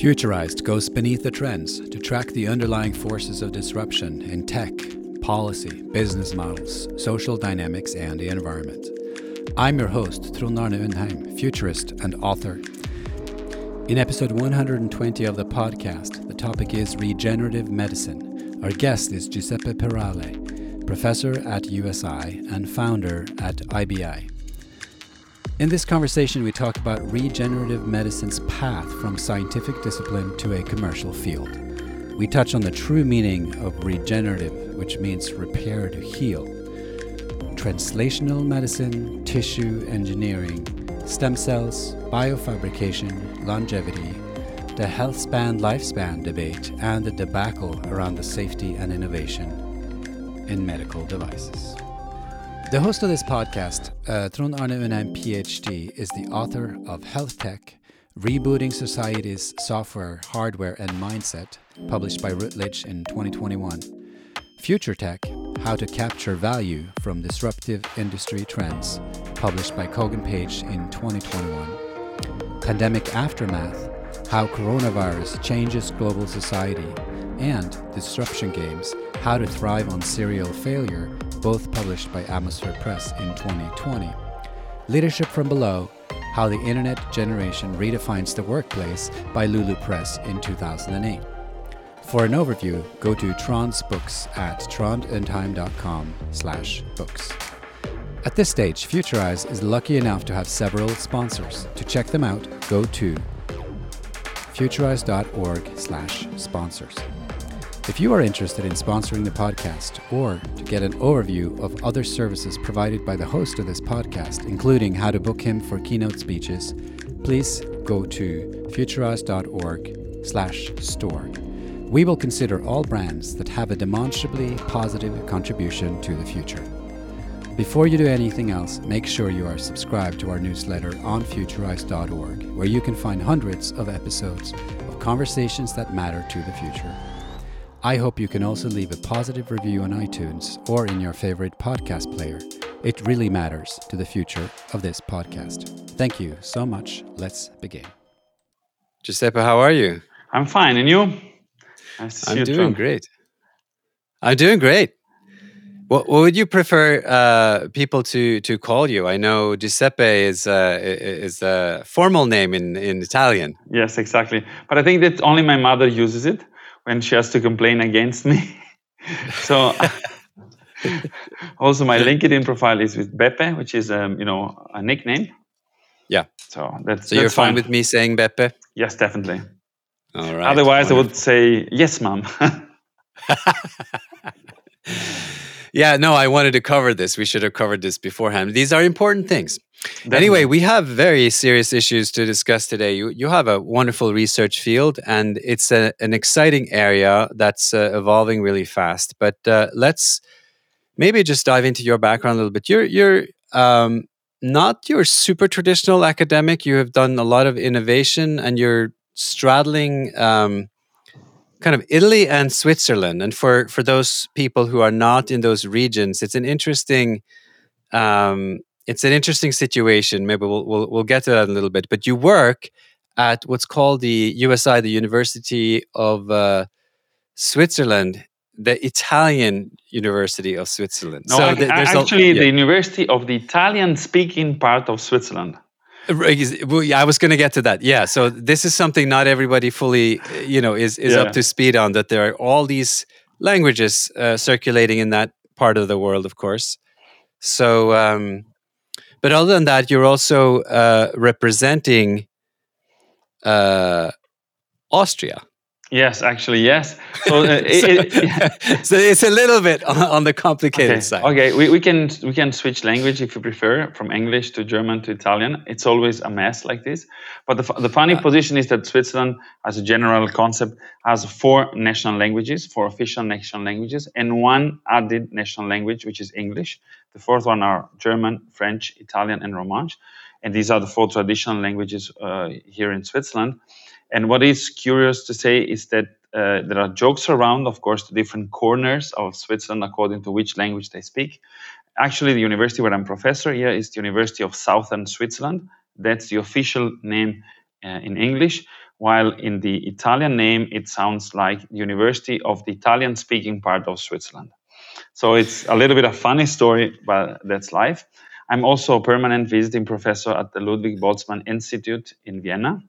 Futurized goes beneath the trends to track the underlying forces of disruption in tech, policy, business models, social dynamics, and the environment. I'm your host, Trond Arne Unheim, futurist and author. In episode 120 of the podcast, the topic is regenerative medicine. Our guest is Giuseppe Perale, professor at USI and founder at IBI. In this conversation, we talk about regenerative medicine's path from scientific discipline to a commercial field. We touch on the true meaning of regenerative, which means repair to heal, translational medicine, tissue engineering, stem cells, biofabrication, longevity, the health span lifespan debate, and the debacle around the safety and innovation in medical devices. The host of this podcast, Trond Arne Unheim, PhD, is the author of Health Tech, Rebooting Society's Software, Hardware, and Mindset, published by Routledge in 2021. Future Tech, How to Capture Value from Disruptive Industry Trends, published by Kogan Page in 2021. Pandemic Aftermath, How Coronavirus Changes Global Society, and Disruption Games, How to Thrive on Serial Failure, both published by Atmosphere Press in 2020. Leadership from Below, How the Internet Generation Redefines the Workplace by Lulu Press in 2008. For an overview, go to Trond's books at trondandtime.com/books. At this stage, Futurize is lucky enough to have several sponsors. To check them out, go to futurize.org/sponsors. If you are interested in sponsoring the podcast or to get an overview of other services provided by the host of this podcast, including how to book him for keynote speeches, please go to futurize.org/store. We will consider all brands that have a demonstrably positive contribution to the future. Before you do anything else, make sure you are subscribed to our newsletter on futurize.org, where you can find hundreds of episodes of conversations that matter to the future. I hope you can also leave a positive review on iTunes or in your favorite podcast player. It really matters to the future of this podcast. Thank you so much. Let's begin. Giuseppe, how are you? I'm fine. And you? Nice to see you, John. I'm doing great. What would you prefer people to call you? I know Giuseppe is a formal name in Italian. Yes, exactly. But I think that only my mother uses it. And she has to complain against me. So, also my LinkedIn profile is with Beppe, which is a nickname. Yeah. So you're fine with me saying Beppe? Yes, definitely. All right. Otherwise, wonderful. I would say yes, mom. Yeah. No, I wanted to cover this. We should have covered this beforehand. These are important things. Definitely. Anyway, we have very serious issues to discuss today. You have a wonderful research field, and it's an exciting area that's evolving really fast. But let's maybe just dive into your background a little bit. You're not your super traditional academic. You have done a lot of innovation, and you're straddling kind of Italy and Switzerland. And for those people who are not in those regions, it's an interesting. It's an interesting situation. Maybe we'll get to that in a little bit. But you work at what's called the USI, the University of Switzerland, the Italian University of Switzerland. No, so the University of the Italian-speaking part of Switzerland. I was going to get to that. Yeah. So this is something not everybody fully, is up to speed on. That there are all these languages circulating in that part of the world, of course. So. But other than that, you're also representing Austria. Yes, actually, yes. So, so it's a little bit on the complicated side. Okay, we can switch language if you prefer, from English to German to Italian. It's always a mess like this. But the funny position is that Switzerland, as a general concept, has four official national languages, and one added national language, which is English. The fourth one are German, French, Italian, and Romansh. And these are the four traditional languages here in Switzerland. And what is curious to say is that there are jokes around, of course, the different corners of Switzerland according to which language they speak. Actually, the university where I'm professor here is the University of Southern Switzerland. That's the official name in English, while in the Italian name, it sounds like University of the Italian-speaking part of Switzerland. So it's a little bit of a funny story, but that's life. I'm also a permanent visiting professor at the Ludwig Boltzmann Institute in Vienna,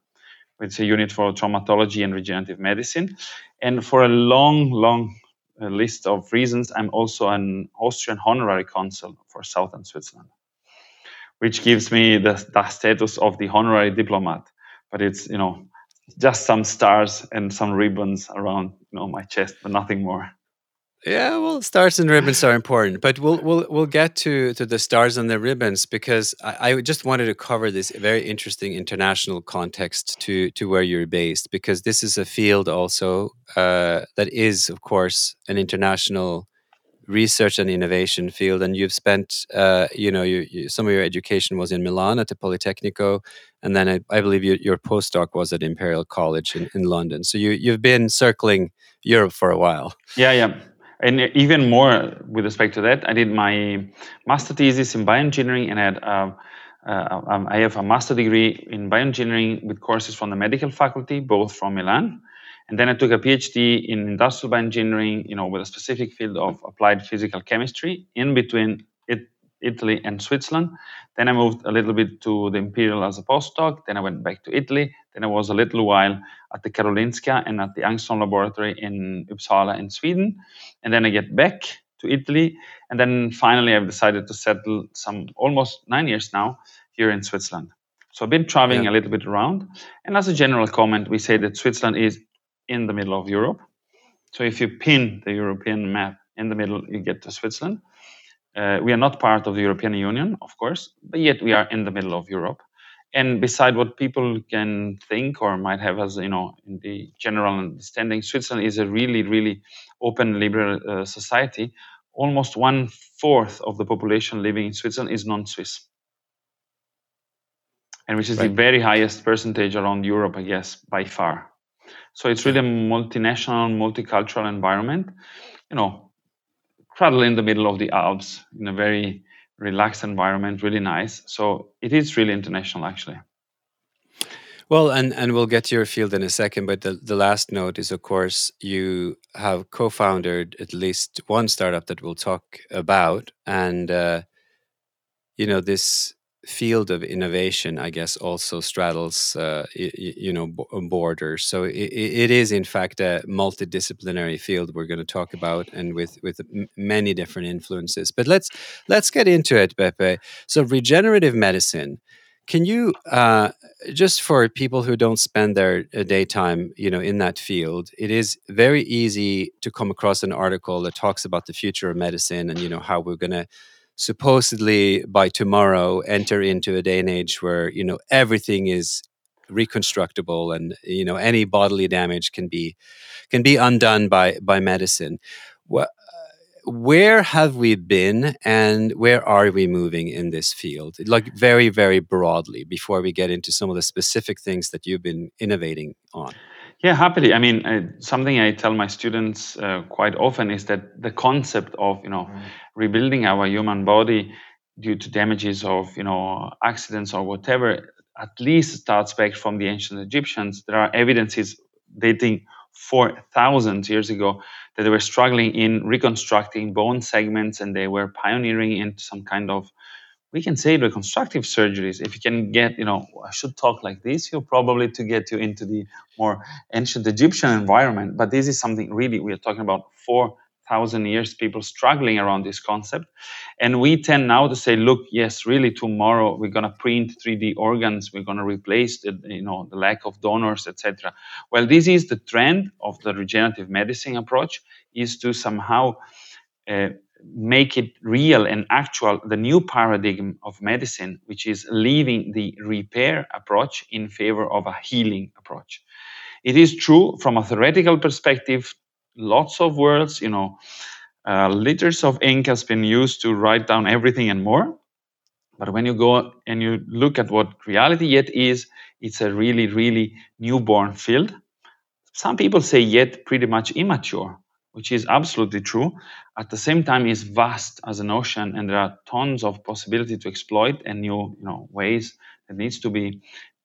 which is a unit for traumatology and regenerative medicine. And for a long list of reasons, I'm also an Austrian honorary consul for Southern Switzerland, which gives me the status of the honorary diplomat. But it's, you know, just some stars and some ribbons around, you know, my chest, but nothing more. Yeah, well, stars and ribbons are important, but we'll get to the stars and the ribbons, because I just wanted to cover this very interesting international context to where you're based, because this is a field also that is, of course, an international research and innovation field. And you've spent, some of your education was in Milan at the Politecnico, and then I believe your postdoc was at Imperial College in London. So you've been circling Europe for a while. Yeah. And even more with respect to that, I did my master thesis in bioengineering, and I have a master degree in bioengineering with courses from the medical faculty, both from Milan. And then I took a PhD in industrial bioengineering, you know, with a specific field of applied physical chemistry in between Italy and Switzerland. Then I moved a little bit to the Imperial as a postdoc. Then I went back to Italy. Then I was a little while at the Karolinska and at the Angstrom Laboratory in Uppsala in Sweden. And then I get back to Italy. And then finally, I've decided to settle some almost 9 years now here in Switzerland. So I've been traveling a little bit around. And as a general comment, we say that Switzerland is in the middle of Europe. So if you pin the European map in the middle, you get to Switzerland. We are not part of the European Union, of course, but yet we are in the middle of Europe. And beside what people can think or might have as, you know, in the general understanding, Switzerland is a really, really open, liberal society. Almost 1/4 of the population living in Switzerland is non-Swiss. And which is the very highest percentage around Europe, I guess, by far. So it's really a multinational, multicultural environment, you know, travel in the middle of the Alps in a very relaxed environment, really nice. So it is really international, actually. Well, and we'll get to your field in a second, but the last note is, of course, you have co-founded at least one startup that we'll talk about. And, this field of innovation, I guess, also straddles, borders. So it is, in fact, a multidisciplinary field we're going to talk about, and with many different influences. But let's get into it, Pepe. So regenerative medicine, can you, just for people who don't spend their daytime, in that field, it is very easy to come across an article that talks about the future of medicine and, how we're going to supposedly by tomorrow enter into a day and age where, everything is reconstructible and, any bodily damage can be undone by medicine. Where have we been and where are we moving in this field? Like very, very broadly, before we get into some of the specific things that you've been innovating on. Yeah, happily. I mean, something I tell my students quite often is that the concept of, rebuilding our human body due to damages of, accidents or whatever, at least starts back from the ancient Egyptians. There are evidences dating 4,000 years ago that they were struggling in reconstructing bone segments, and they were pioneering into some kind of, we can say, reconstructive surgeries. If you can get, I should talk like this, you're probably to get you into the more ancient Egyptian environment. But this is something really, we are talking about 4,000 years, people struggling around this concept. And we tend now to say, look, yes, really tomorrow we're going to print 3D organs. We're going to replace the lack of donors, etc. Well, this is the trend of the regenerative medicine approach, is to somehow make it real and actual, the new paradigm of medicine, which is leaving the repair approach in favor of a healing approach. It is true from a theoretical perspective, lots of words, liters of ink has been used to write down everything and more. But when you go and you look at what reality yet is, it's a really, really newborn field. Some people say yet pretty much immature, which is absolutely true. At the same time, it's vast as an ocean, and there are tons of possibility to exploit and new ways that needs to be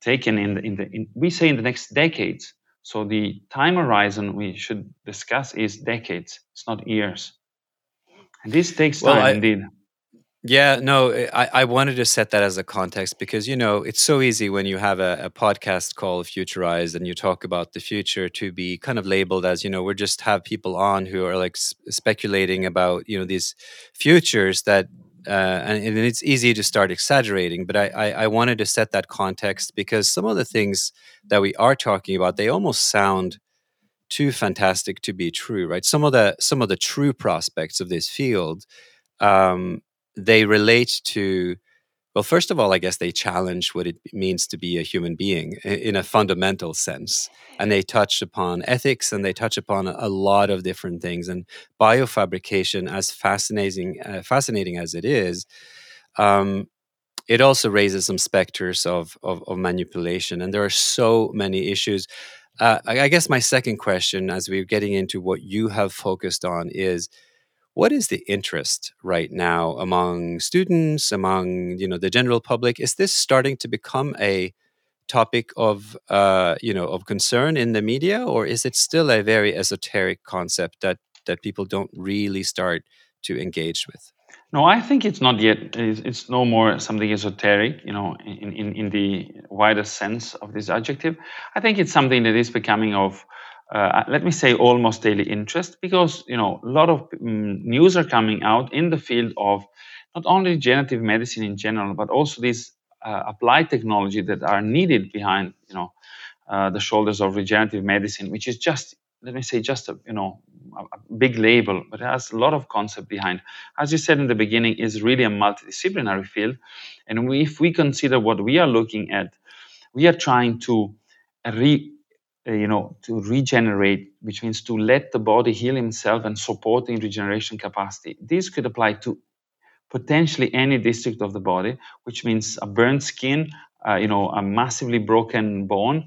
taken in we say in the next decades. So the time horizon we should discuss is decades. It's not years. And this takes time, indeed. Yeah, no, I wanted to set that as a context because, you know, it's so easy when you have a podcast called Futurized and you talk about the future to be kind of labeled as, you know, we just have people on who are like speculating about, you know, these futures that, and it's easy to start exaggerating. But I wanted to set that context because some of the things that we are talking about, they almost sound too fantastic to be true, right? Some of the true prospects of this field, they relate to, well, first of all, I guess they challenge what it means to be a human being in a fundamental sense. And they touch upon ethics and they touch upon a lot of different things. And biofabrication, as fascinating as it is, it also raises some specters of manipulation. And there are so many issues. I guess my second question, as we're getting into what you have focused on, is what is the interest right now among students, among, you know, the general public? Is this starting to become a topic of, you know, of concern in the media, or is it still a very esoteric concept that people don't really start to engage with? No, I think it's not yet. It's no more something esoteric, you know, in the wider sense of this adjective. I think it's something that is becoming of, let me say, almost daily interest, because, you know, a lot of news are coming out in the field of not only regenerative medicine in general, but also these applied technology that are needed behind, you know, the shoulders of regenerative medicine, which is just, let me say, just a, you know, a big label, but it has a lot of concept behind. As you said in the beginning, is really a multidisciplinary field, and if we consider what we are looking at, we are trying to regenerate, which means to let the body heal himself and supporting regeneration capacity. This could apply to potentially any district of the body, which means a burnt skin, a massively broken bone,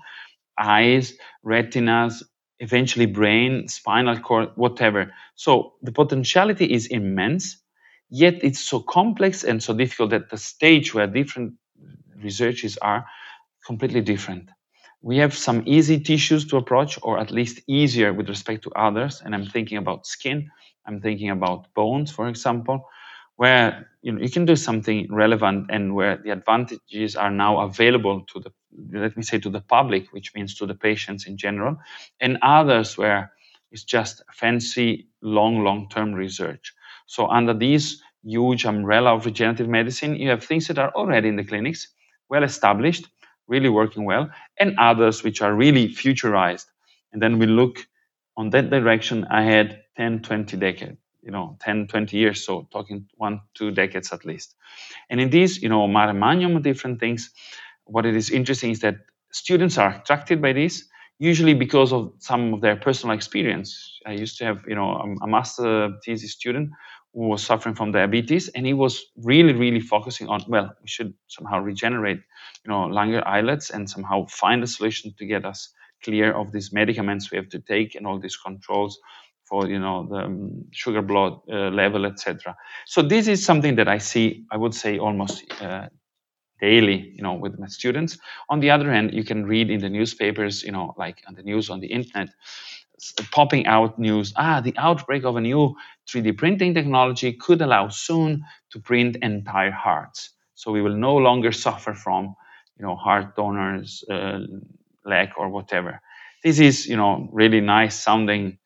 eyes, retinas, eventually brain, spinal cord, whatever. So the potentiality is immense, yet it's so complex and so difficult that the stage where different researches are completely different. We have some easy tissues to approach, or at least easier with respect to others. And I'm thinking about skin. I'm thinking about bones, for example, where, you know, you can do something relevant and where the advantages are now available to the, let me say, to the public, which means to the patients in general, and others where it's just fancy, long-term research. So under this huge umbrella of regenerative medicine, you have things that are already in the clinics, well-established, really working well, and others which are really futurized. And then we look on that direction ahead 10, 20 years, so talking 1-2 decades at least. And in these, you know, marmanium, different things, what it is interesting is that students are attracted by this, usually because of some of their personal experience. I used to have, you know, a master thesis student who was suffering from diabetes, and he was really, really focusing on, well, we should somehow regenerate, you know, longer islets and somehow find a solution to get us clear of these medicaments we have to take and all these controls for, you know, the sugar blood level, etc. So this is something that I see, I would say, almost daily, you know, with my students. On the other hand, you can read in the newspapers, you know, like on the news on the internet, popping out news, the outbreak of a new 3D printing technology could allow soon to print entire hearts. So we will no longer suffer from, you know, heart donors lack or whatever. This is, you know, really nice sounding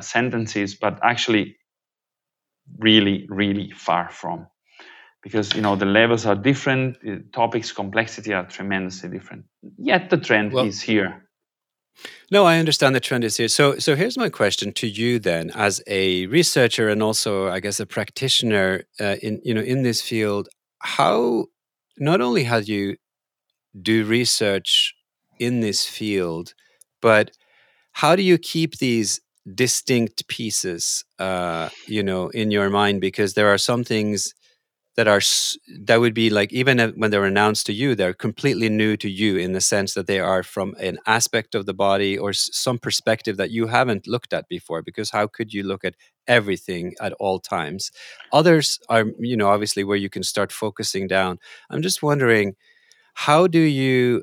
sentences, but actually really, really far from, because, you know, the levels are different, the topics, complexity are tremendously different. Yet the trend is here. No, I understand the trend is here. So here's my question to you then, as a researcher and also, I guess, a practitioner in this field. How not only how do you do research in this field, but how do you keep these distinct pieces, in your mind? Because there are some things that would be like, even when they're announced to you, they're completely new to you in the sense that they are from an aspect of the body or some perspective that you haven't looked at before, because how could you look at everything at all times? Others are, you know, obviously where you can start focusing down. I'm just wondering, How do you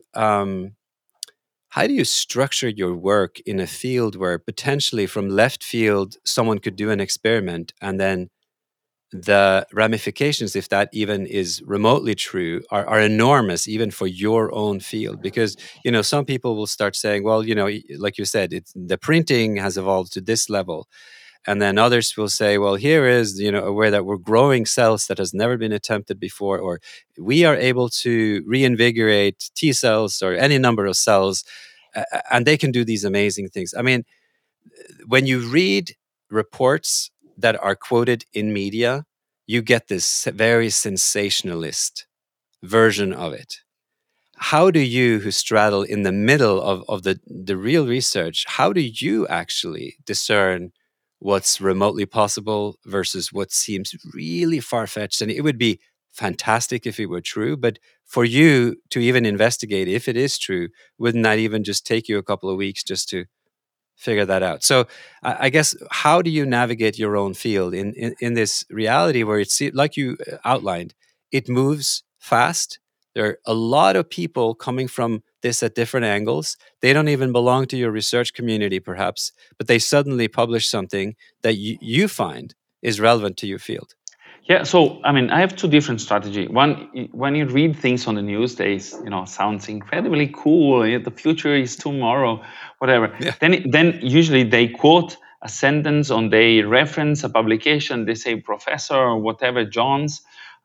structure your work in a field where potentially from left field someone could do an experiment and then the ramifications, if that even is remotely true, are enormous even for your own field? Because, you know, some people will start saying, well, you know, like you said, the printing has evolved to this level. And then others will say, well, here is, you know, a way that we're growing cells that has never been attempted before, or we are able to reinvigorate T cells or any number of cells, and they can do these amazing things. I mean, when you read reports that are quoted in media, you get this very sensationalist version of it. How do you, who straddle in the middle of the real research, how do you actually discern what's remotely possible versus what seems really far-fetched? And it would be fantastic if it were true, but for you to even investigate if it is true, wouldn't that even just take you a couple of weeks just to figure that out? So I guess, how do you navigate your own field in this reality where it's, like you outlined, it moves fast? There are a lot of people coming from this at different angles. They don't even belong to your research community, perhaps, but they suddenly publish something that you find is relevant to your field. Yeah, so, I mean, I have two different strategies. One, when you read things on the news, they, you know, sounds incredibly cool. The future is tomorrow, whatever. Yeah. Then usually they quote a sentence or they reference a publication. They say, Professor or whatever, Johns,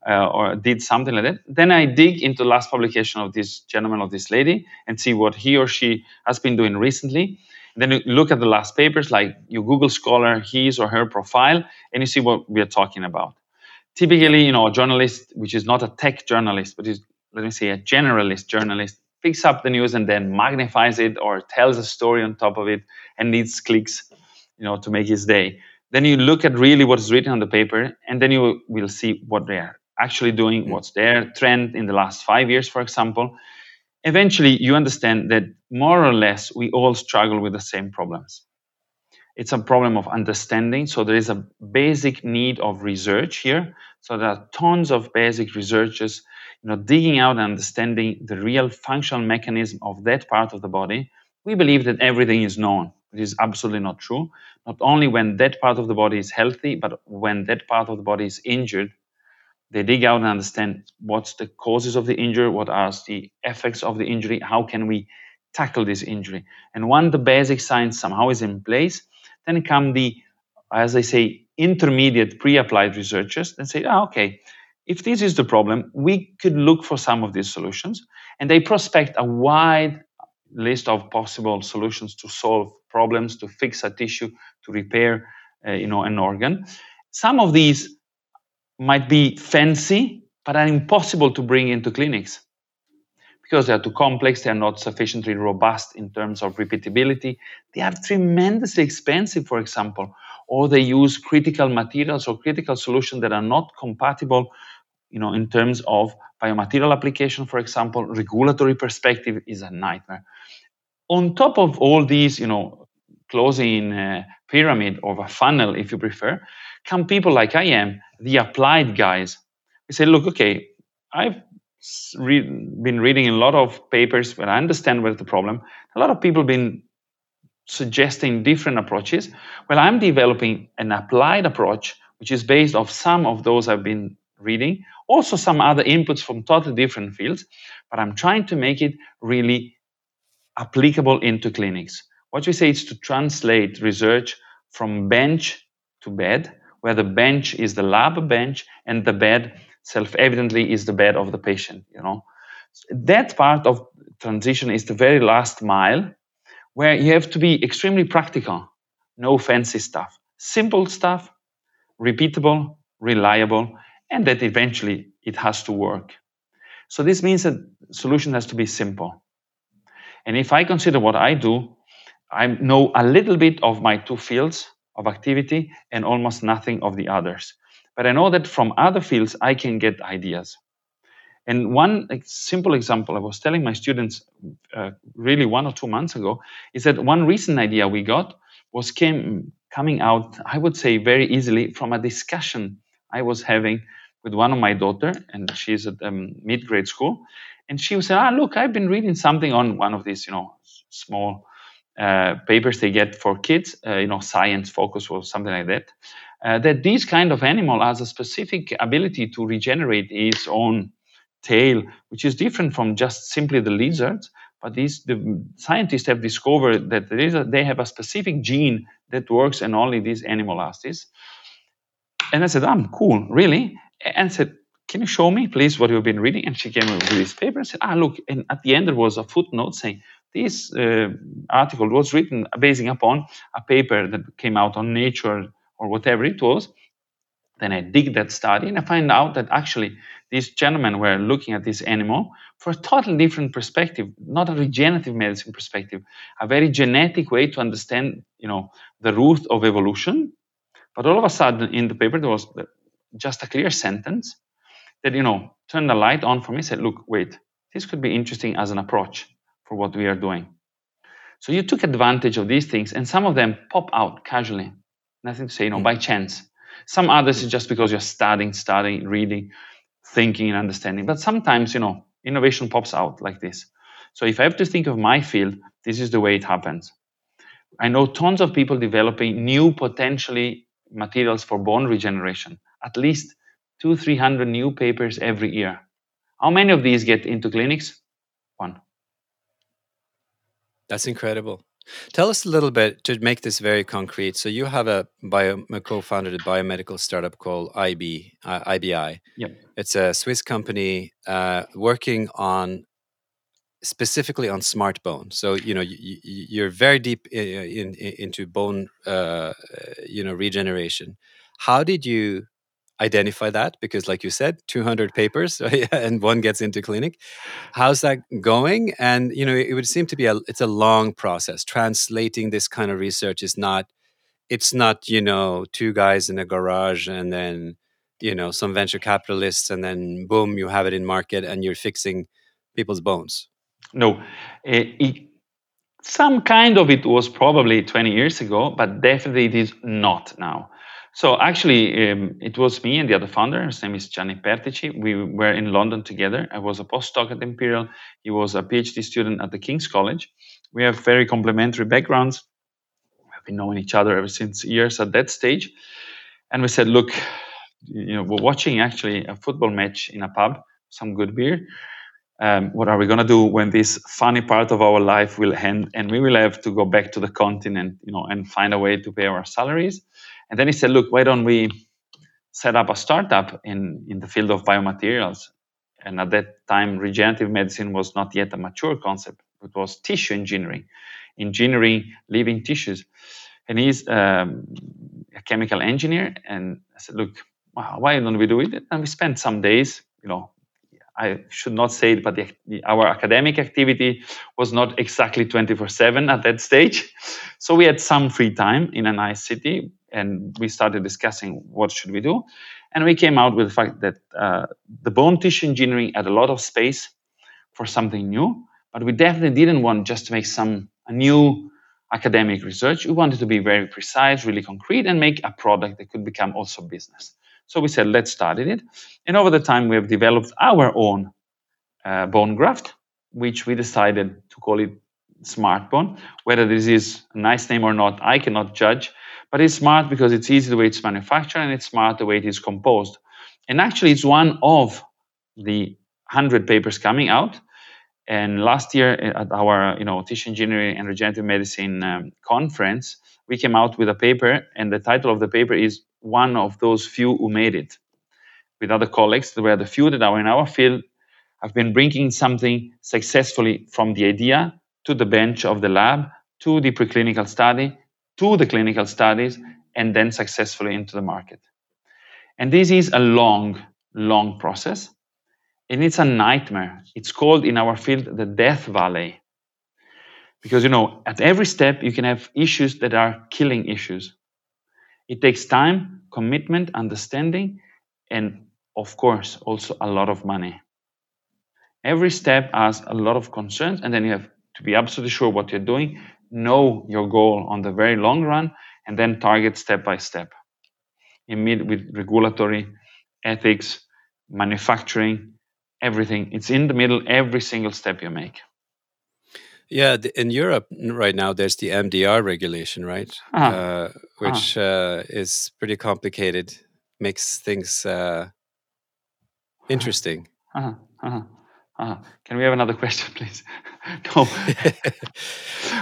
or did something like that. Then I dig into the last publication of this gentleman or this lady and see what he or she has been doing recently. And then you look at the last papers, like you Google Scholar, his or her profile, and you see what we are talking about. Typically, you know, a journalist, which is not a tech journalist, but is, let me say, a generalist journalist, picks up the news and then magnifies it or tells a story on top of it and needs clicks, you know, to make his day. Then you look at really what is written on the paper, and then you will see what they are actually doing, what's their trend in the last 5 years, for example. Eventually, you understand that more or less we all struggle with the same problems. It's a problem of understanding. So there is a basic need of research here. So there are tons of basic researchers, you know, digging out and understanding the real functional mechanism of that part of the body. We believe that everything is known. It is absolutely not true. Not only when that part of the body is healthy, but when that part of the body is injured, they dig out and understand what's the causes of the injury, what are the effects of the injury, how can we tackle this injury. And when the basic science somehow is in place, then come the, as I say, intermediate pre-applied researchers and say, okay, if this is the problem, we could look for some of these solutions. And they prospect a wide list of possible solutions to solve problems, to fix a tissue, to repair an organ. Some of these might be fancy, but are impossible to bring into clinics because they are too complex, they are not sufficiently robust in terms of repeatability. They are tremendously expensive, for example, or they use critical materials or critical solutions that are not compatible, you know, in terms of biomaterial application, for example. Regulatory perspective is a nightmare. On top of all these, you know, closing pyramid or a funnel, if you prefer, come people like I am, the applied guys. We say, look, okay, I've been reading a lot of papers where I understand where's the problem. A lot of people have been suggesting different approaches. Well, I'm developing an applied approach, which is based off some of those I've been reading, also some other inputs from totally different fields, but I'm trying to make it really applicable into clinics. What we say is to translate research from bench to bed, where the bench is the lab bench and the bed self-evidently is the bed of the patient, you know. That part of transition is the very last mile, where you have to be extremely practical. No fancy stuff. Simple stuff, repeatable, reliable, and that eventually it has to work. So this means that solution has to be simple. And if I consider what I do, I know a little bit of my two fields of activity and almost nothing of the others. But I know that from other fields, I can get ideas. And one simple example I was telling my students really 1 or 2 months ago is that one recent idea we got was coming out, I would say, very easily from a discussion I was having with one of my daughter, and she's at mid-grade school. And she would say, look, I've been reading something on one of these, small papers they get for kids, science focus or something like that, that this kind of animal has a specific ability to regenerate its own tail, which is different from just simply the lizards. But the scientists have discovered that they have a specific gene that works and only this animal has this. And I said, cool, really? And I said, can you show me, please, what you've been reading? And she came with this paper and said, look, and at the end there was a footnote saying, this article was written basing upon a paper that came out on Nature or whatever it was. Then I dig that study and I find out that actually these gentlemen were looking at this animal for a totally different perspective, not a regenerative medicine perspective, a very genetic way to understand, the root of evolution. But all of a sudden in the paper, there was just a clear sentence that, turned the light on for me, said, look, wait, this could be interesting as an approach for what we are doing. So you took advantage of these things, and some of them pop out casually, nothing to say, by chance. Some others is just because you're studying, reading, thinking, and understanding. But sometimes, innovation pops out like this. So if I have to think of my field, this is the way it happens. I know tons of people developing new potentially materials for bone regeneration, at least 200-300 new papers every year. How many of these get into clinics? One. That's incredible. Tell us a little bit to make this very concrete. So you have co-founded a biomedical startup called IBI. Yep. It's a Swiss company working on specifically on smart bone. So, you're very deep into bone, regeneration. How did you identify that? Because like you said, 200 papers and one gets into clinic. How's that going? And, it would seem to be it's a long process. Translating this kind of research is not, two guys in a garage and then, some venture capitalists and then boom, you have it in market and you're fixing people's bones. No, some kind of it was probably 20 years ago, but definitely it is not now. So actually, it was me and the other founder. His name is Gianni Pertici. We were in London together. I was a postdoc at Imperial. He was a PhD student at the King's College. We have very complementary backgrounds. We've been knowing each other ever since years at that stage. And we said, look, we're watching actually a football match in a pub, some good beer. What are we going to do when this funny part of our life will end and we will have to go back to the continent, and find a way to pay our salaries? And then he said, look, why don't we set up a startup in the field of biomaterials? And at that time, regenerative medicine was not yet a mature concept. It was tissue engineering living tissues. And he's a chemical engineer. And I said, look, wow, why don't we do it? And we spent some days, I should not say it, but our academic activity was not exactly 24/7 at that stage. So we had some free time in a nice city, and we started discussing what should we do. And we came out with the fact that the bone tissue engineering had a lot of space for something new, but we definitely didn't want just to make a new academic research. We wanted to be very precise, really concrete, and make a product that could become also business. So we said, let's start it. And over the time, we have developed our own bone graft, which we decided to call it Smart Bone. Whether this is a nice name or not, I cannot judge. But it's smart because it's easy the way it's manufactured, and it's smart the way it is composed. And actually, it's one of the 100 papers coming out. And last year at our tissue engineering and regenerative medicine conference, we came out with a paper, and the title of the paper is one of those few who made it. With other colleagues, there were the few that are in our field, have been bringing something successfully from the idea to the bench of the lab, to the preclinical study, to the clinical studies, and then successfully into the market. And this is a long, long process. And it's a nightmare. It's called in our field the Death Valley. Because, at every step you can have issues that are killing issues. It takes time, commitment, understanding, and of course, also a lot of money. Every step has a lot of concerns, and then you have to be absolutely sure what you're doing, know your goal on the very long run, and then target step by step. You meet with regulatory, ethics, manufacturing, everything. It's in the middle, every single step you make. Yeah, in Europe right now, there's the MDR regulation, right? Which is pretty complicated, makes things interesting. Can we have another question, please? No.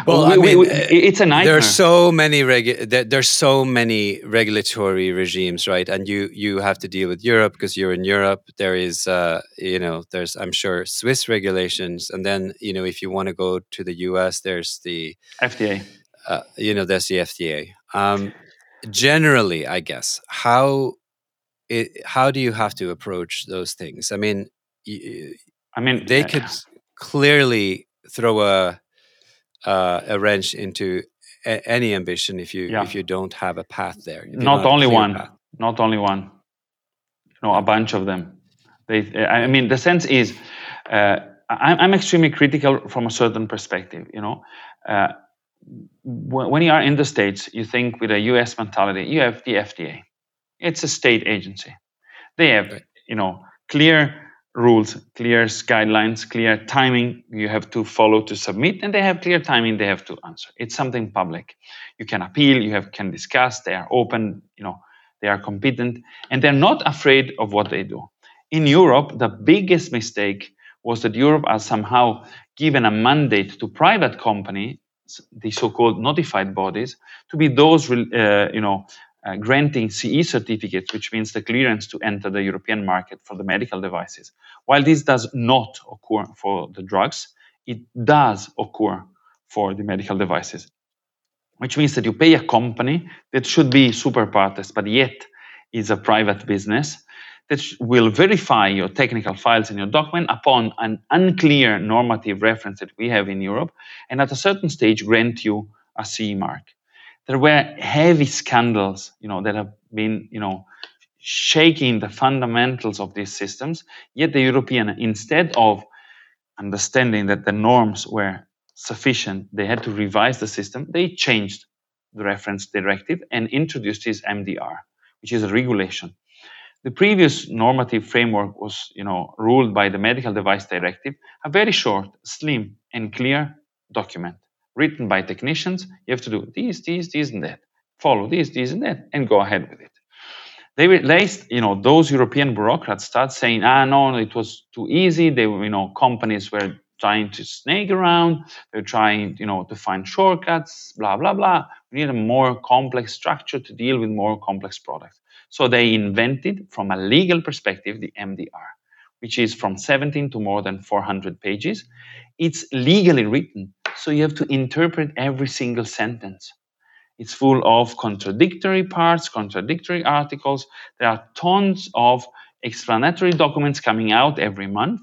Well, I mean, it's a nightmare. There's so many regulatory regimes, right? And you have to deal with Europe because you're in Europe. There is, there's, I'm sure, Swiss regulations, and then if you want to go to the US, there's the FDA. There's the FDA. Generally, I guess how do you have to approach those things? I mean, they could clearly throw a wrench into any ambition if you don't have a path there. Not only one. No, a bunch of them. The sense is, I'm extremely critical from a certain perspective. When you are in the States, you think with a U.S. mentality. You have the FDA. It's a state agency. They have, clear rules, clear guidelines, clear timing you have to follow to submit, and they have clear timing they have to answer. It's something public. You can appeal, can discuss, they are open, they are competent, and they're not afraid of what they do. In Europe, the biggest mistake was that Europe has somehow given a mandate to private companies, the so-called notified bodies, to be those, granting CE certificates, which means the clearance to enter the European market for the medical devices. While this does not occur for the drugs, it does occur for the medical devices, which means that you pay a company that should be super partes, but yet is a private business that will verify your technical files in your document upon an unclear normative reference that we have in Europe, and at a certain stage grant you a CE mark. There were heavy scandals, that have been, shaking the fundamentals of these systems. Yet the European, instead of understanding that the norms were sufficient, they had to revise the system. They changed the reference directive and introduced this MDR, which is a regulation. The previous normative framework was, ruled by the medical device directive, a very short, slim, and clear document. Written by technicians, you have to do these, and that. Follow these, and that, and go ahead with it. They replaced, those European bureaucrats start saying, no, it was too easy. They, companies were trying to snake around. They're trying, to find shortcuts, blah, blah, blah. We need a more complex structure to deal with more complex products. So they invented, from a legal perspective, the MDR, which is from 17 to more than 400 pages. It's legally written, so you have to interpret every single sentence. It's full of contradictory parts, contradictory articles. There are tons of explanatory documents coming out every month.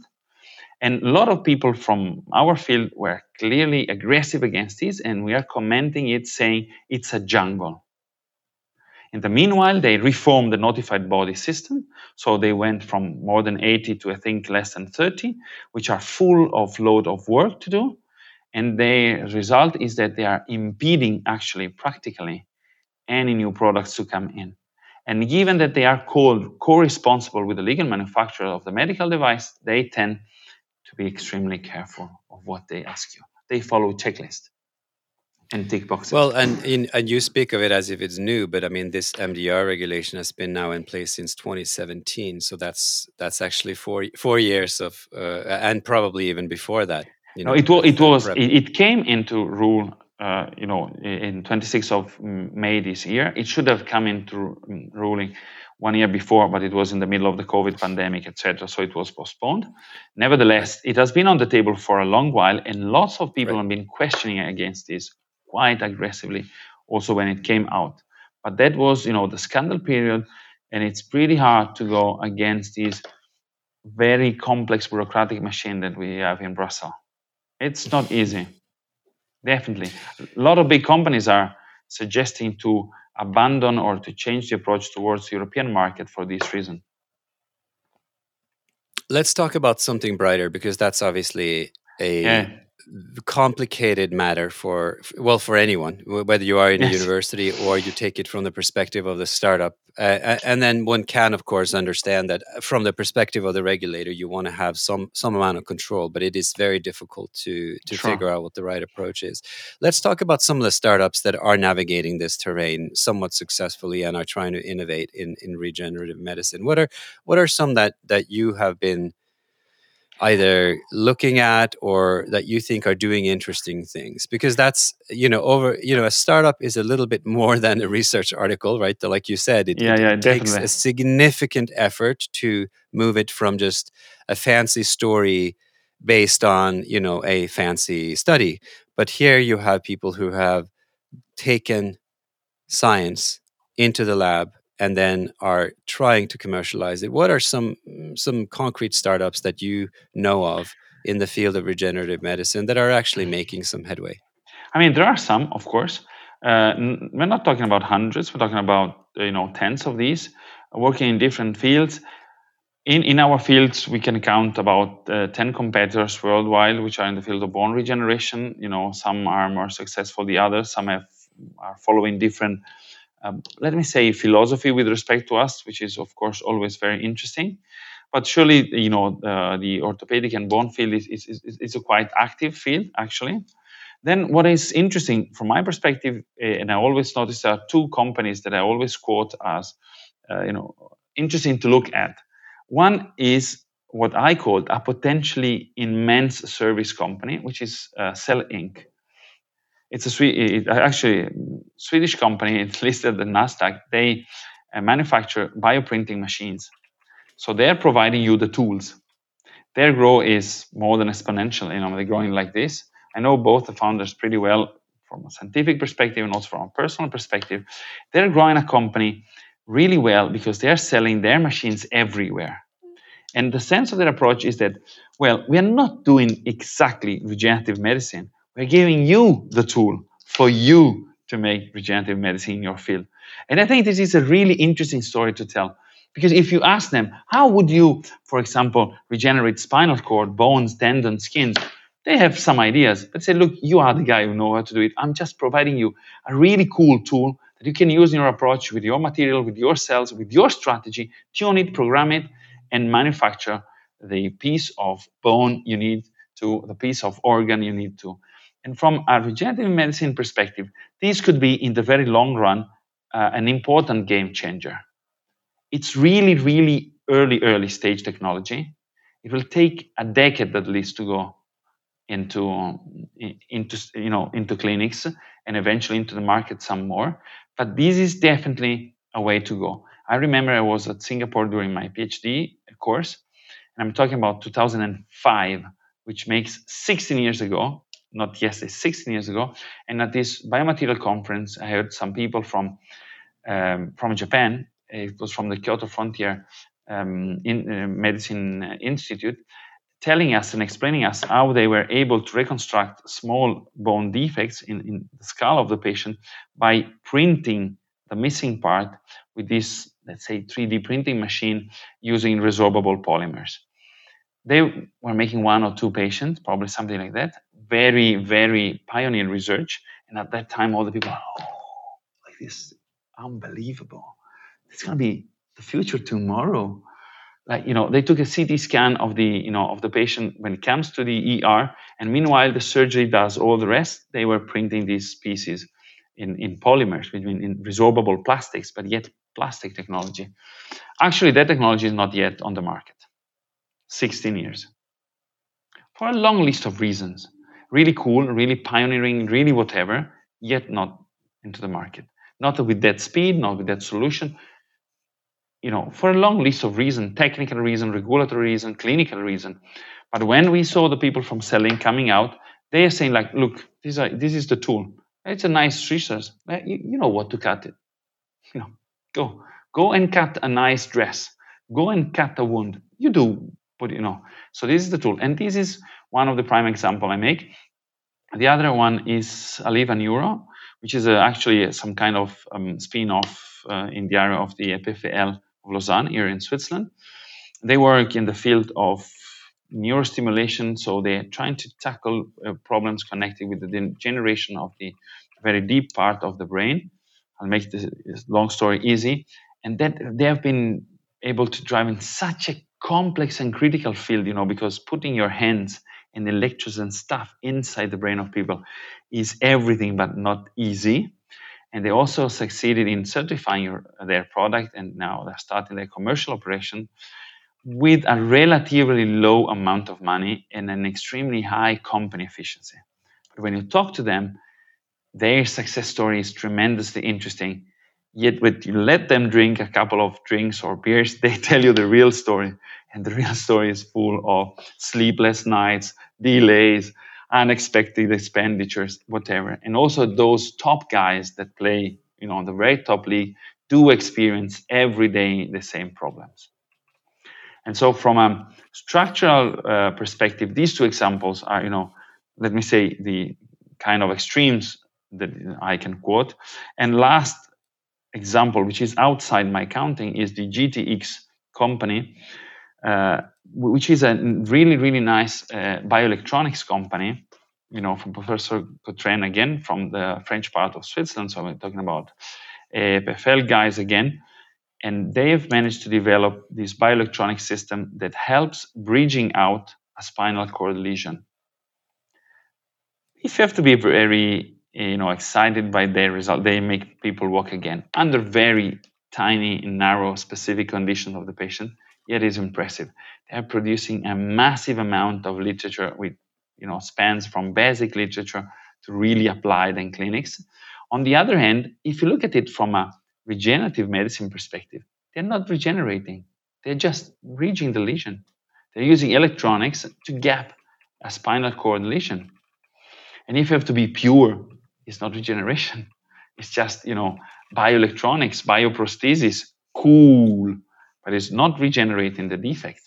And a lot of people from our field were clearly aggressive against this, and we are commenting it, saying it's a jungle. In the meanwhile, they reformed the notified body system. So they went from more than 80 to, I think, less than 30, which are full of load of work to do. And the result is that they are impeding, actually, practically, any new products to come in. And given that they are called co-responsible with the legal manufacturer of the medical device, they tend to be extremely careful of what they ask you. They follow checklists and tick boxes. Well, and you speak of it as if it's new, but I mean, this MDR regulation has been now in place since 2017. So that's actually four years of, and probably even before that. It came into rule, in 26th of May this year. It should have come into ruling 1 year before, but it was in the middle of the COVID pandemic, etc. So it was postponed. Nevertheless, it has been on the table for a long while, and lots of people have been questioning against this quite aggressively, also when it came out. But that was, the scandal period, and it's pretty hard to go against this very complex bureaucratic machine that we have in Brussels. It's not easy, definitely. A lot of big companies are suggesting to abandon or to change the approach towards the European market for this reason. Let's talk about something brighter, because that's obviously a complicated matter for anyone, whether you are in a university or you take it from the perspective of the startup. And then one can, of course, understand that from the perspective of the regulator, you want to have some amount of control, but it is very difficult to figure out what the right approach is. Let's talk about some of the startups that are navigating this terrain somewhat successfully and are trying to innovate in regenerative medicine. What are some that you have been either looking at or that you think are doing interesting things? Because that's, a startup is a little bit more than a research article, right? Like you said, it takes a significant effort to move it from just a fancy story based on, a fancy study. But here you have people who have taken science into the lab and then are trying to commercialize it. What are some concrete startups that you know of in the field of regenerative medicine that are actually making some headway? I mean, there are some, of course. We're not talking about hundreds. We're talking about, tens of these working in different fields. In our fields, we can count about 10 competitors worldwide, which are in the field of bone regeneration. Some are more successful than others. Some are following different let me say philosophy with respect to us, which is of course always very interesting. But surely, the orthopedic and bone field is a quite active field actually. Then what is interesting from my perspective, and I always notice there are two companies that I always quote as, interesting to look at. One is what I called a potentially immense service company, which is Cell Inc. It's actually Swedish company. It's listed at Nasdaq. They manufacture bioprinting machines. So they're providing you the tools. Their growth is more than exponential. They're growing like this. I know both the founders pretty well from a scientific perspective and also from a personal perspective. They're growing a company really well because they're selling their machines everywhere. And the sense of their approach is that, we are not doing exactly regenerative medicine. We're giving you the tool for you to make regenerative medicine in your field. And I think this is a really interesting story to tell. Because if you ask them, how would you, for example, regenerate spinal cord, bones, tendons, skins? They have some ideas. But say, look, you are the guy who knows how to do it. I'm just providing you a really cool tool that you can use in your approach with your material, with your cells, with your strategy, tune it, program it, and manufacture the piece of bone you need to, the piece of organ you need to. And from a regenerative medicine perspective, this could be, in the very long run, an important game changer. It's really, really early stage technology. It will take a decade at least to go into clinics and eventually into the market some more. But this is definitely a way to go. I remember I was at Singapore during my PhD course, and I'm talking about 2005, which makes 16 years ago. Not yesterday, 16 years ago. And at this biomaterial conference, I heard some people from Japan. It was from the Kyoto Frontier Medicine Institute, telling us and explaining us how they were able to reconstruct small bone defects in the skull of the patient by printing the missing part with this, let's say, 3D printing machine using resorbable polymers. They were making one or two patients, probably something like that. Very, very pioneer research. And at that time, all the people, like this, unbelievable. It's going to be the future tomorrow. They took a CT scan of the patient when it comes to the ER. And meanwhile, the surgery does all the rest. They were printing these pieces in polymers, in resorbable plastics, but yet plastic technology. Actually, that technology is not yet on the market. 16 years. For a long list of reasons. Really cool, really pioneering, really whatever, yet not into the market. Not with that speed, not with that solution. For a long list of reasons, technical reason, regulatory reason, clinical reason. But when we saw the people from Cell Inc. coming out, they are saying look, this is the tool. It's a nice resource. You know what to cut it. Go and cut a nice dress. Go and cut a wound. You do. But so this is the tool. And this is one of the prime example I make. The other one is Aliva Neuro, which is actually some kind of spin-off in the area of the EPFL of Lausanne here in Switzerland. They work in the field of neurostimulation. So they're trying to tackle problems connected with the degeneration of the very deep part of the brain. I'll make this long story easy. And that they have been able to drive in such a complex and critical field, you know, because putting your hands and electrodes and stuff inside the brain of people is everything but not easy. And they also succeeded in certifying their product, and now they're starting their commercial operation with a relatively low amount of money and an extremely high company efficiency. But when you talk to them, their success story is tremendously interesting. Yet when you let them drink a couple of drinks or beers, they tell you the real story. And the real story is full of sleepless nights, delays, unexpected expenditures, whatever. And also those top guys that play, you know, the very top league do experience every day the same problems. And so from a structural perspective, these two examples are, you know, let me say the kind of extremes that I can quote. And last example, which is outside my counting, is the GTX company, which is a really, really nice bioelectronics company, you know, from Professor Cotren again, from the French part of Switzerland. So I'm talking about EPFL guys again. And they have managed to develop this bioelectronic system that helps bridging out a spinal cord lesion. If you have to be very, you know, excited by their result, they make people walk again under very tiny and narrow specific conditions of the patient. Yet it is impressive. They are producing a massive amount of literature with, you know, spans from basic literature to really applied and clinics. On the other hand, if you look at it from a regenerative medicine perspective, they're not regenerating. They're just bridging the lesion. They're using electronics to gap a spinal cord lesion. And if you have to be pure, it's not regeneration. It's just, you know, bioelectronics, bioprosthesis, cool. But it's not regenerating the defect.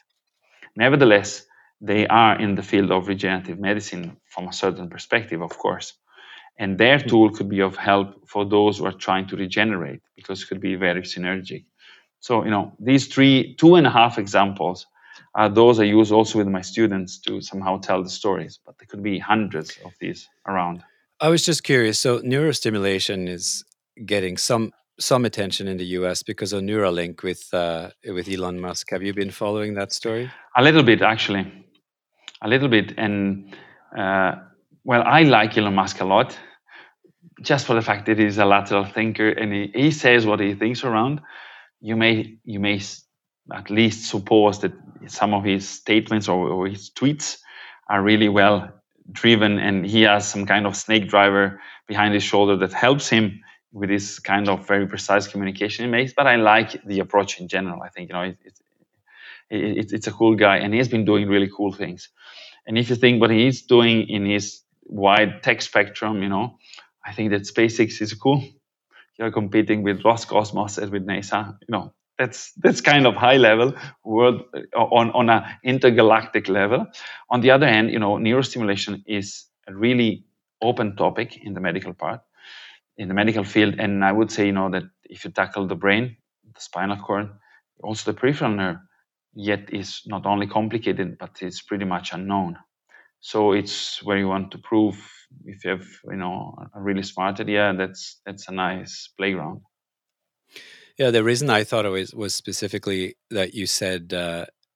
Nevertheless, they are in the field of regenerative medicine from a certain perspective, of course. And their tool could be of help for those who are trying to regenerate, because it could be very synergic. So, you know, these two and a half examples are those I use also with my students to somehow tell the stories, but there could be hundreds of these around. I was just curious. So neurostimulation is getting some attention in the US because of Neuralink with Elon Musk. Have you been following that story? A little bit, actually. A little bit. And, well, I like Elon Musk a lot, just for the fact that he's a lateral thinker and he says what he thinks around. You may at least suppose that some of his statements or his tweets are really well driven, and he has some kind of snake driver behind his shoulder that helps him with this kind of very precise communication he makes. But I like the approach in general. I think, you know, it's a cool guy, and he's been doing really cool things. And if you think what he's doing in his wide tech spectrum, you know, I think that SpaceX is cool. You're competing with Roscosmos and with NASA. You know, that's kind of high level world on an intergalactic level. On the other hand, you know, neurostimulation is a really open topic in the medical part. In the medical field, and I would say, you know, that if you tackle the brain, the spinal cord, also the peripheral nerve, yet is not only complicated, but it's pretty much unknown. So it's where you want to prove if you have, you know, a really smart idea, that's a nice playground. Yeah, the reason I thought it was specifically that you said,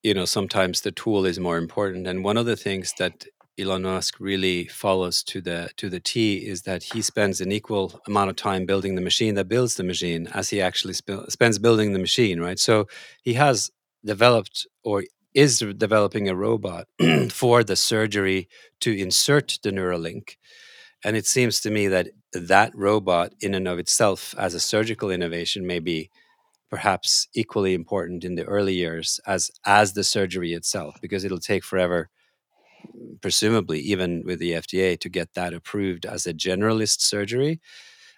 you know, sometimes the tool is more important. And one of the things that Elon Musk really follows to the T is that he spends an equal amount of time building the machine that builds the machine as he actually spends building the machine, right? So he has developed or is developing a robot for the surgery to insert the Neuralink. And it seems to me that that robot in and of itself as a surgical innovation may be perhaps equally important in the early years as the surgery itself, because it'll take forever, presumably even with the FDA, to get that approved as a generalist surgery.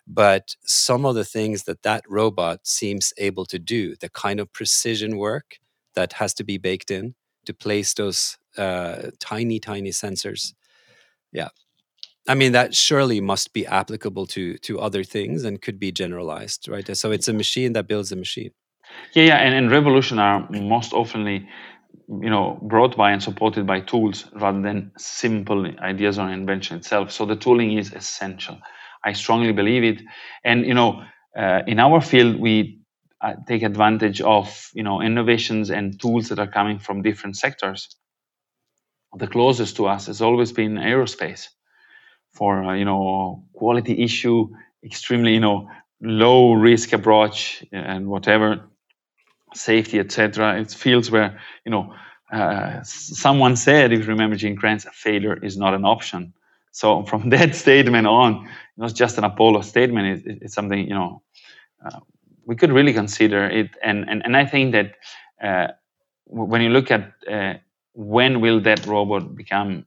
But some of the things that robot seems able to do, the kind of precision work that has to be baked in to place those tiny sensors. Yeah. I mean, that surely must be applicable to other things and could be generalized, right? So it's a machine that builds a machine. Yeah, and revolution are most often brought by and supported by tools rather than simple ideas or invention itself. So the tooling is essential. I strongly believe it. And, in our field, we take advantage of, innovations and tools that are coming from different sectors. The closest to us has always been aerospace for, quality issue, extremely, low risk approach and whatever, safety, etc. It's fields where, someone said, if you remember Gene Kranz, failure is not an option. So from that statement on, it was just an Apollo statement. It's something, we could really consider it. And I think that when you look at when will that robot become,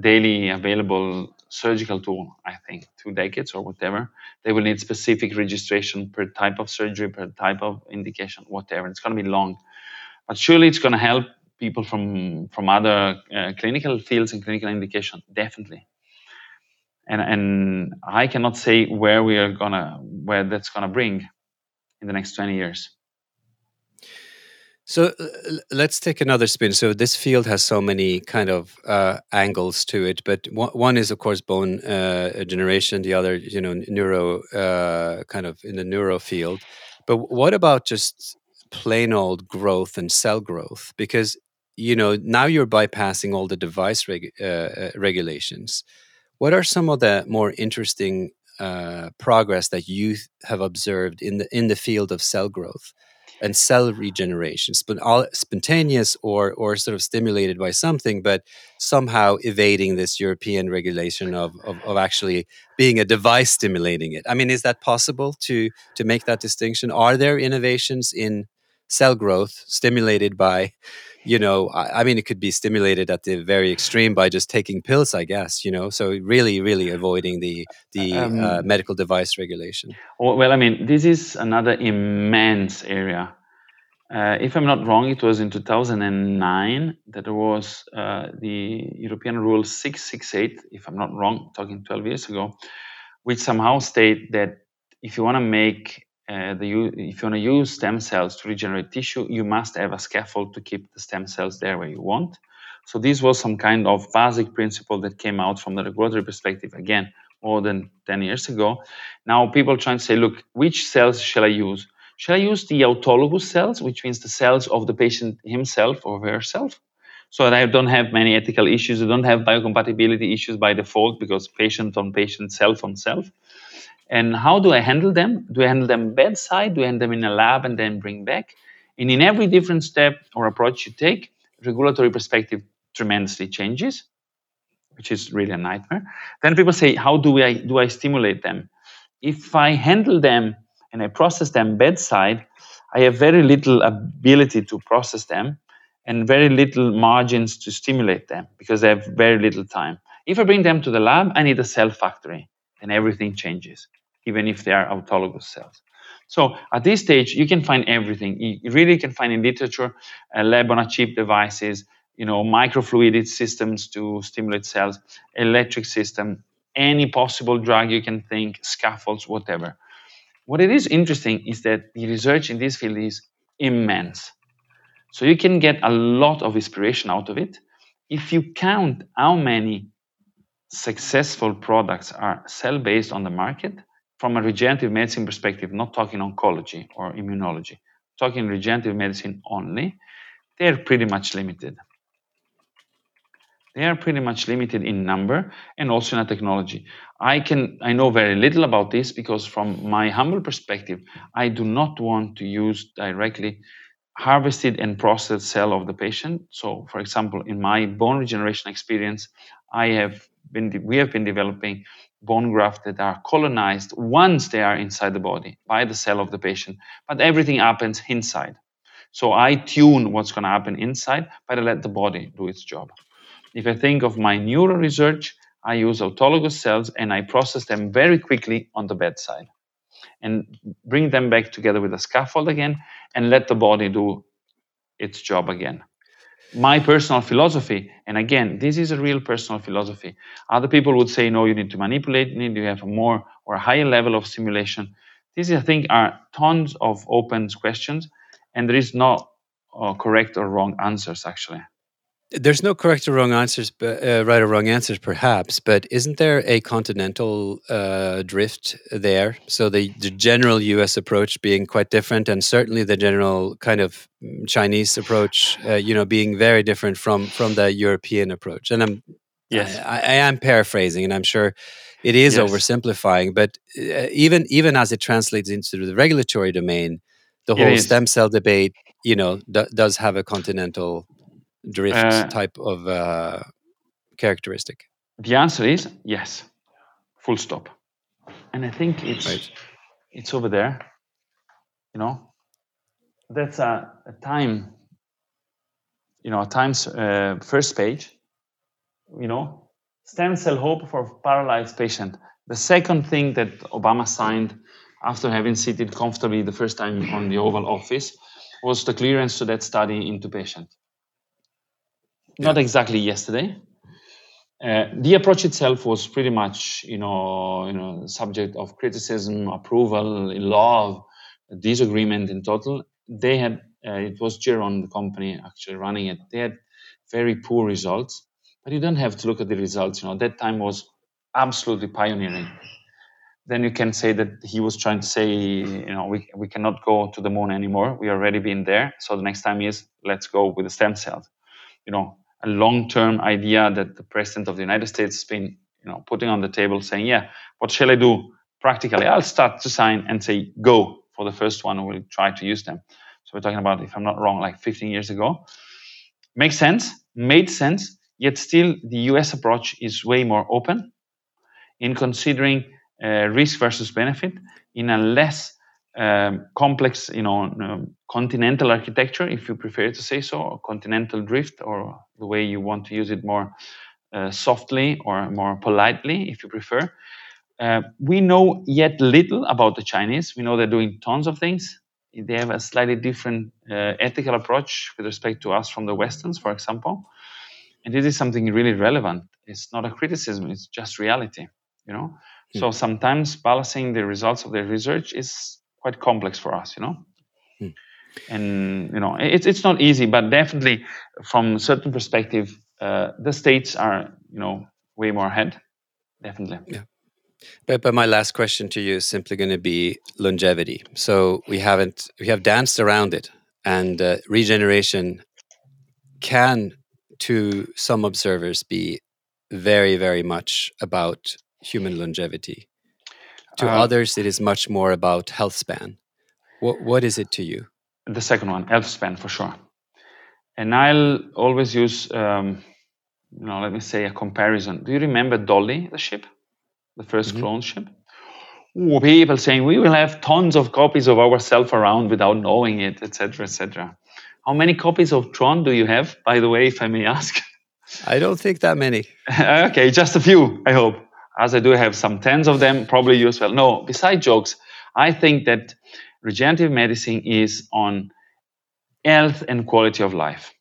daily available surgical tool, I think 2 decades or whatever, they will need specific registration per type of surgery, per type of indication, whatever. It's going to be long. But surely it's going to help people from other clinical fields and clinical indication, definitely. And I cannot say where that's gonna bring in the next 20 years. So let's take another spin. So this field has so many kind of angles to it, but one is of course bone generation, the other, neuro kind of in the neuro field. But what about just plain old growth and cell growth? Because now you're bypassing all the device regulations. What are some of the more interesting progress that you have observed in the field of cell growth and cell regeneration, spontaneous or sort of stimulated by something, but somehow evading this European regulation of actually being a device stimulating it? I mean, is that possible to make that distinction? Are there innovations in cell growth stimulated by, it could be stimulated at the very extreme by just taking pills, I guess, so really, really avoiding the medical device regulation. Well, this is another immense area. If I'm not wrong, it was in 2009 that there was the European Rule 668, if I'm not wrong, talking 12 years ago, which somehow state that if you want to make if you want to use stem cells to regenerate tissue, you must have a scaffold to keep the stem cells there where you want. So this was some kind of basic principle that came out from the regulatory perspective, again, more than 10 years ago. Now people are trying to say, look, which cells shall I use? Shall I use the autologous cells, which means the cells of the patient himself or herself, so that I don't have many ethical issues, I don't have biocompatibility issues by default because patient on patient, self on self? And how do I handle them? Do I handle them bedside? Do I handle them in a lab and then bring back? And in every different step or approach you take, regulatory perspective tremendously changes, which is really a nightmare. Then people say, how do I stimulate them? If I handle them and I process them bedside, I have very little ability to process them and very little margins to stimulate them because I have very little time. If I bring them to the lab, I need a cell factory. And everything changes, even if they are autologous cells. So at this stage, you can find everything. You really can find in literature lab-on-a-chip devices, microfluidic systems to stimulate cells, electric system, any possible drug you can think, scaffolds, whatever. What it is interesting is that the research in this field is immense. So you can get a lot of inspiration out of it. If you count how many successful products are cell-based on the market, from a regenerative medicine perspective, not talking oncology or immunology, talking regenerative medicine only, they're pretty much limited. They are pretty much limited in number and also in a technology. I know very little about this because from my humble perspective, I do not want to use directly harvested and processed cell of the patient. So for example, in my bone regeneration experience, we have been developing bone grafts that are colonized once they are inside the body by the cell of the patient, but everything happens inside. So I tune what's going to happen inside, but I let the body do its job. If I think of my neuro research, I use autologous cells and I process them very quickly on the bedside and bring them back together with a scaffold again and let the body do its job again. My personal philosophy, and again, this is a real personal philosophy. Other people would say, no, you need to manipulate, you need to have a more or a higher level of stimulation. These, I think, are tons of open questions, and there is not correct or wrong answers, actually. There's no correct or wrong answers, right or wrong answers, perhaps. But isn't there a continental drift there? So the general U.S. approach being quite different, and certainly the general kind of Chinese approach, being very different from the European approach. And I am paraphrasing, and I'm sure it is oversimplifying. But even as it translates into the regulatory domain, the whole stem cell debate, does have a continental drift type of characteristic? The answer is yes, full stop. And I think it's right. It's over there. That's a time. A Times first page. Stem cell hope for paralyzed patient. The second thing that Obama signed after having seated comfortably the first time on the Oval Office was the clearance to that study into patient. Not exactly yesterday. The approach itself was pretty much, subject of criticism, approval, love, disagreement in total. They had, it was Geron, the company actually running it. They had very poor results, but you don't have to look at the results. That time was absolutely pioneering. Then you can say that he was trying to say, we cannot go to the moon anymore. We already been there. So the next time is, let's go with the stem cells. A long-term idea that the president of the United States has been, putting on the table, saying, what shall I do? Practically, I'll start to sign and say, go for the first one. We'll try to use them. So we're talking about, if I'm not wrong, like 15 years ago. Makes sense, made sense, yet still the US approach is way more open in considering risk versus benefit in a less complex, continental architecture, if you prefer to say so, or continental drift, or the way you want to use it, more softly or more politely, if you prefer. We know yet little about the Chinese. We know they're doing tons of things. They have a slightly different ethical approach with respect to us from the Westerns, for example. And this is something really relevant. It's not a criticism, it's just reality, So sometimes balancing the results of their research is quite complex for us, And, it's not easy, but definitely from a certain perspective, the States are, way more ahead, definitely. Yeah. But my last question to you is simply going to be longevity. So we have danced around it, and regeneration can, to some observers, be very, very much about human longevity. To others, it is much more about health span. What is it to you? The second one, health span, for sure. And I'll always use, let me say a comparison. Do you remember Dolly, the ship? The first clone ship? Ooh, people saying, we will have tons of copies of ourselves around without knowing it, etc., etc. How many copies of Tron do you have, by the way, if I may ask? I don't think that many. Okay, just a few, I hope. As I do have some tens of them, probably you as well. No, beside jokes, I think that regenerative medicine is on health and quality of life.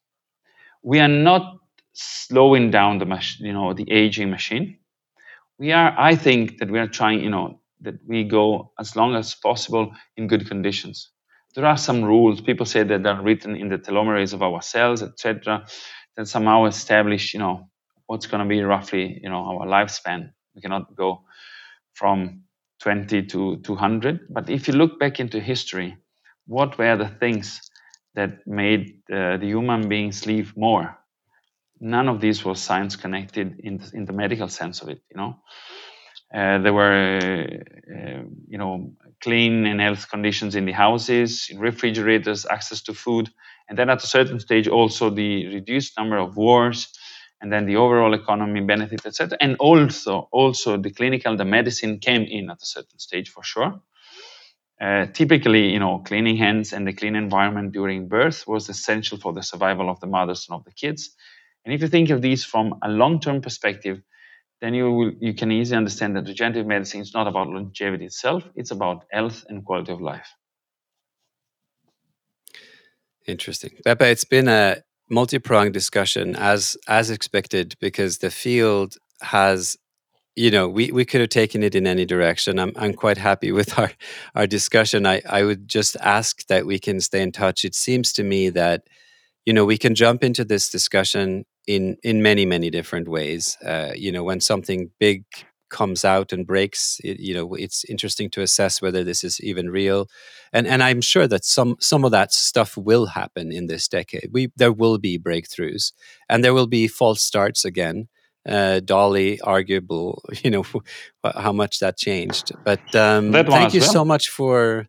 We are not slowing down the machine, the aging machine. We are, I think that we are trying, that we go as long as possible in good conditions. There are some rules. People say that they're written in the telomerase of our cells, etc., that somehow establish, what's going to be roughly, our lifespan. We cannot go from 20 to 200. But if you look back into history, what were the things that made the human beings live more? None of these was science connected in the medical sense of it, There were, clean and health conditions in the houses, in refrigerators, access to food. And then at a certain stage, also the reduced number of wars, and then the overall economy benefit, etc. And also the medicine came in at a certain stage, for sure. Typically, cleaning hands and the clean environment during birth was essential for the survival of the mothers and of the kids. And if you think of these from a long-term perspective, then you can easily understand that regenerative medicine is not about longevity itself. It's about health and quality of life. Interesting. Pepe, it's been a multi-pronged discussion as expected, because the field has, we could have taken it in any direction. I'm quite happy with our discussion. I would just ask that we can stay in touch. It seems to me that you know, we can jump into this discussion in many, many different ways. You know, when something big comes out and breaks, it's interesting to assess whether this is even real. And I'm sure that some of that stuff will happen in this decade. There will be breakthroughs and there will be false starts again. Dolly, arguable, you know, how much that changed. But thank you so much for...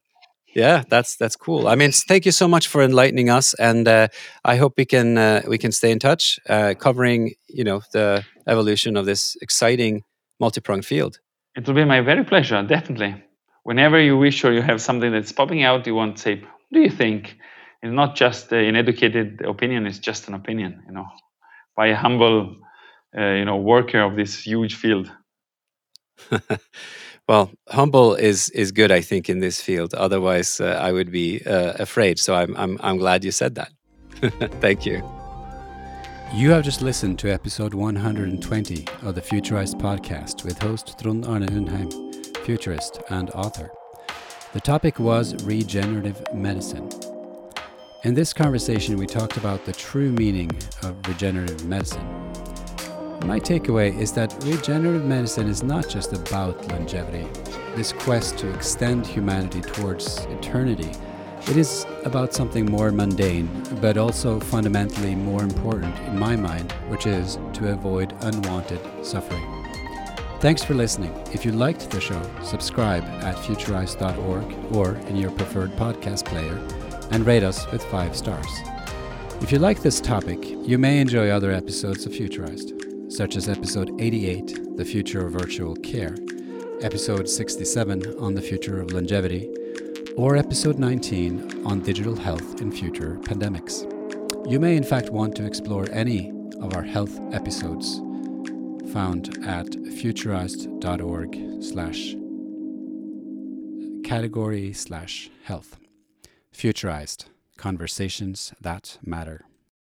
Yeah, that's cool. I mean, thank you so much for enlightening us, and I hope we can stay in touch, covering the evolution of this exciting multi-pronged field. It will be my very pleasure, definitely. Whenever you wish or you have something that's popping out, you want to say, "What do you think?" It's not just an educated opinion; it's just an opinion, by a humble, worker of this huge field. Well, humble is good, I think, in this field. Otherwise, I would be afraid. So I'm glad you said that. Thank you. You have just listened to episode 120 of the Futurized podcast with host Trond Arne Unheim, futurist and author. The topic was regenerative medicine. In this conversation, we talked about the true meaning of regenerative medicine. My takeaway is that regenerative medicine is not just about longevity, this quest to extend humanity towards eternity. It is about something more mundane, but also fundamentally more important in my mind, which is to avoid unwanted suffering. Thanks for listening. If you liked the show, subscribe at futurize.org or in your preferred podcast player and rate us with 5 stars. If you like this topic, you may enjoy other episodes of Futurized, such as episode 88, The Future of Virtual Care, episode 67 on the future of longevity, or episode 19 on digital health in future pandemics. You may in fact want to explore any of our health episodes found at futurized.org/category/health. Futurized, conversations that matter.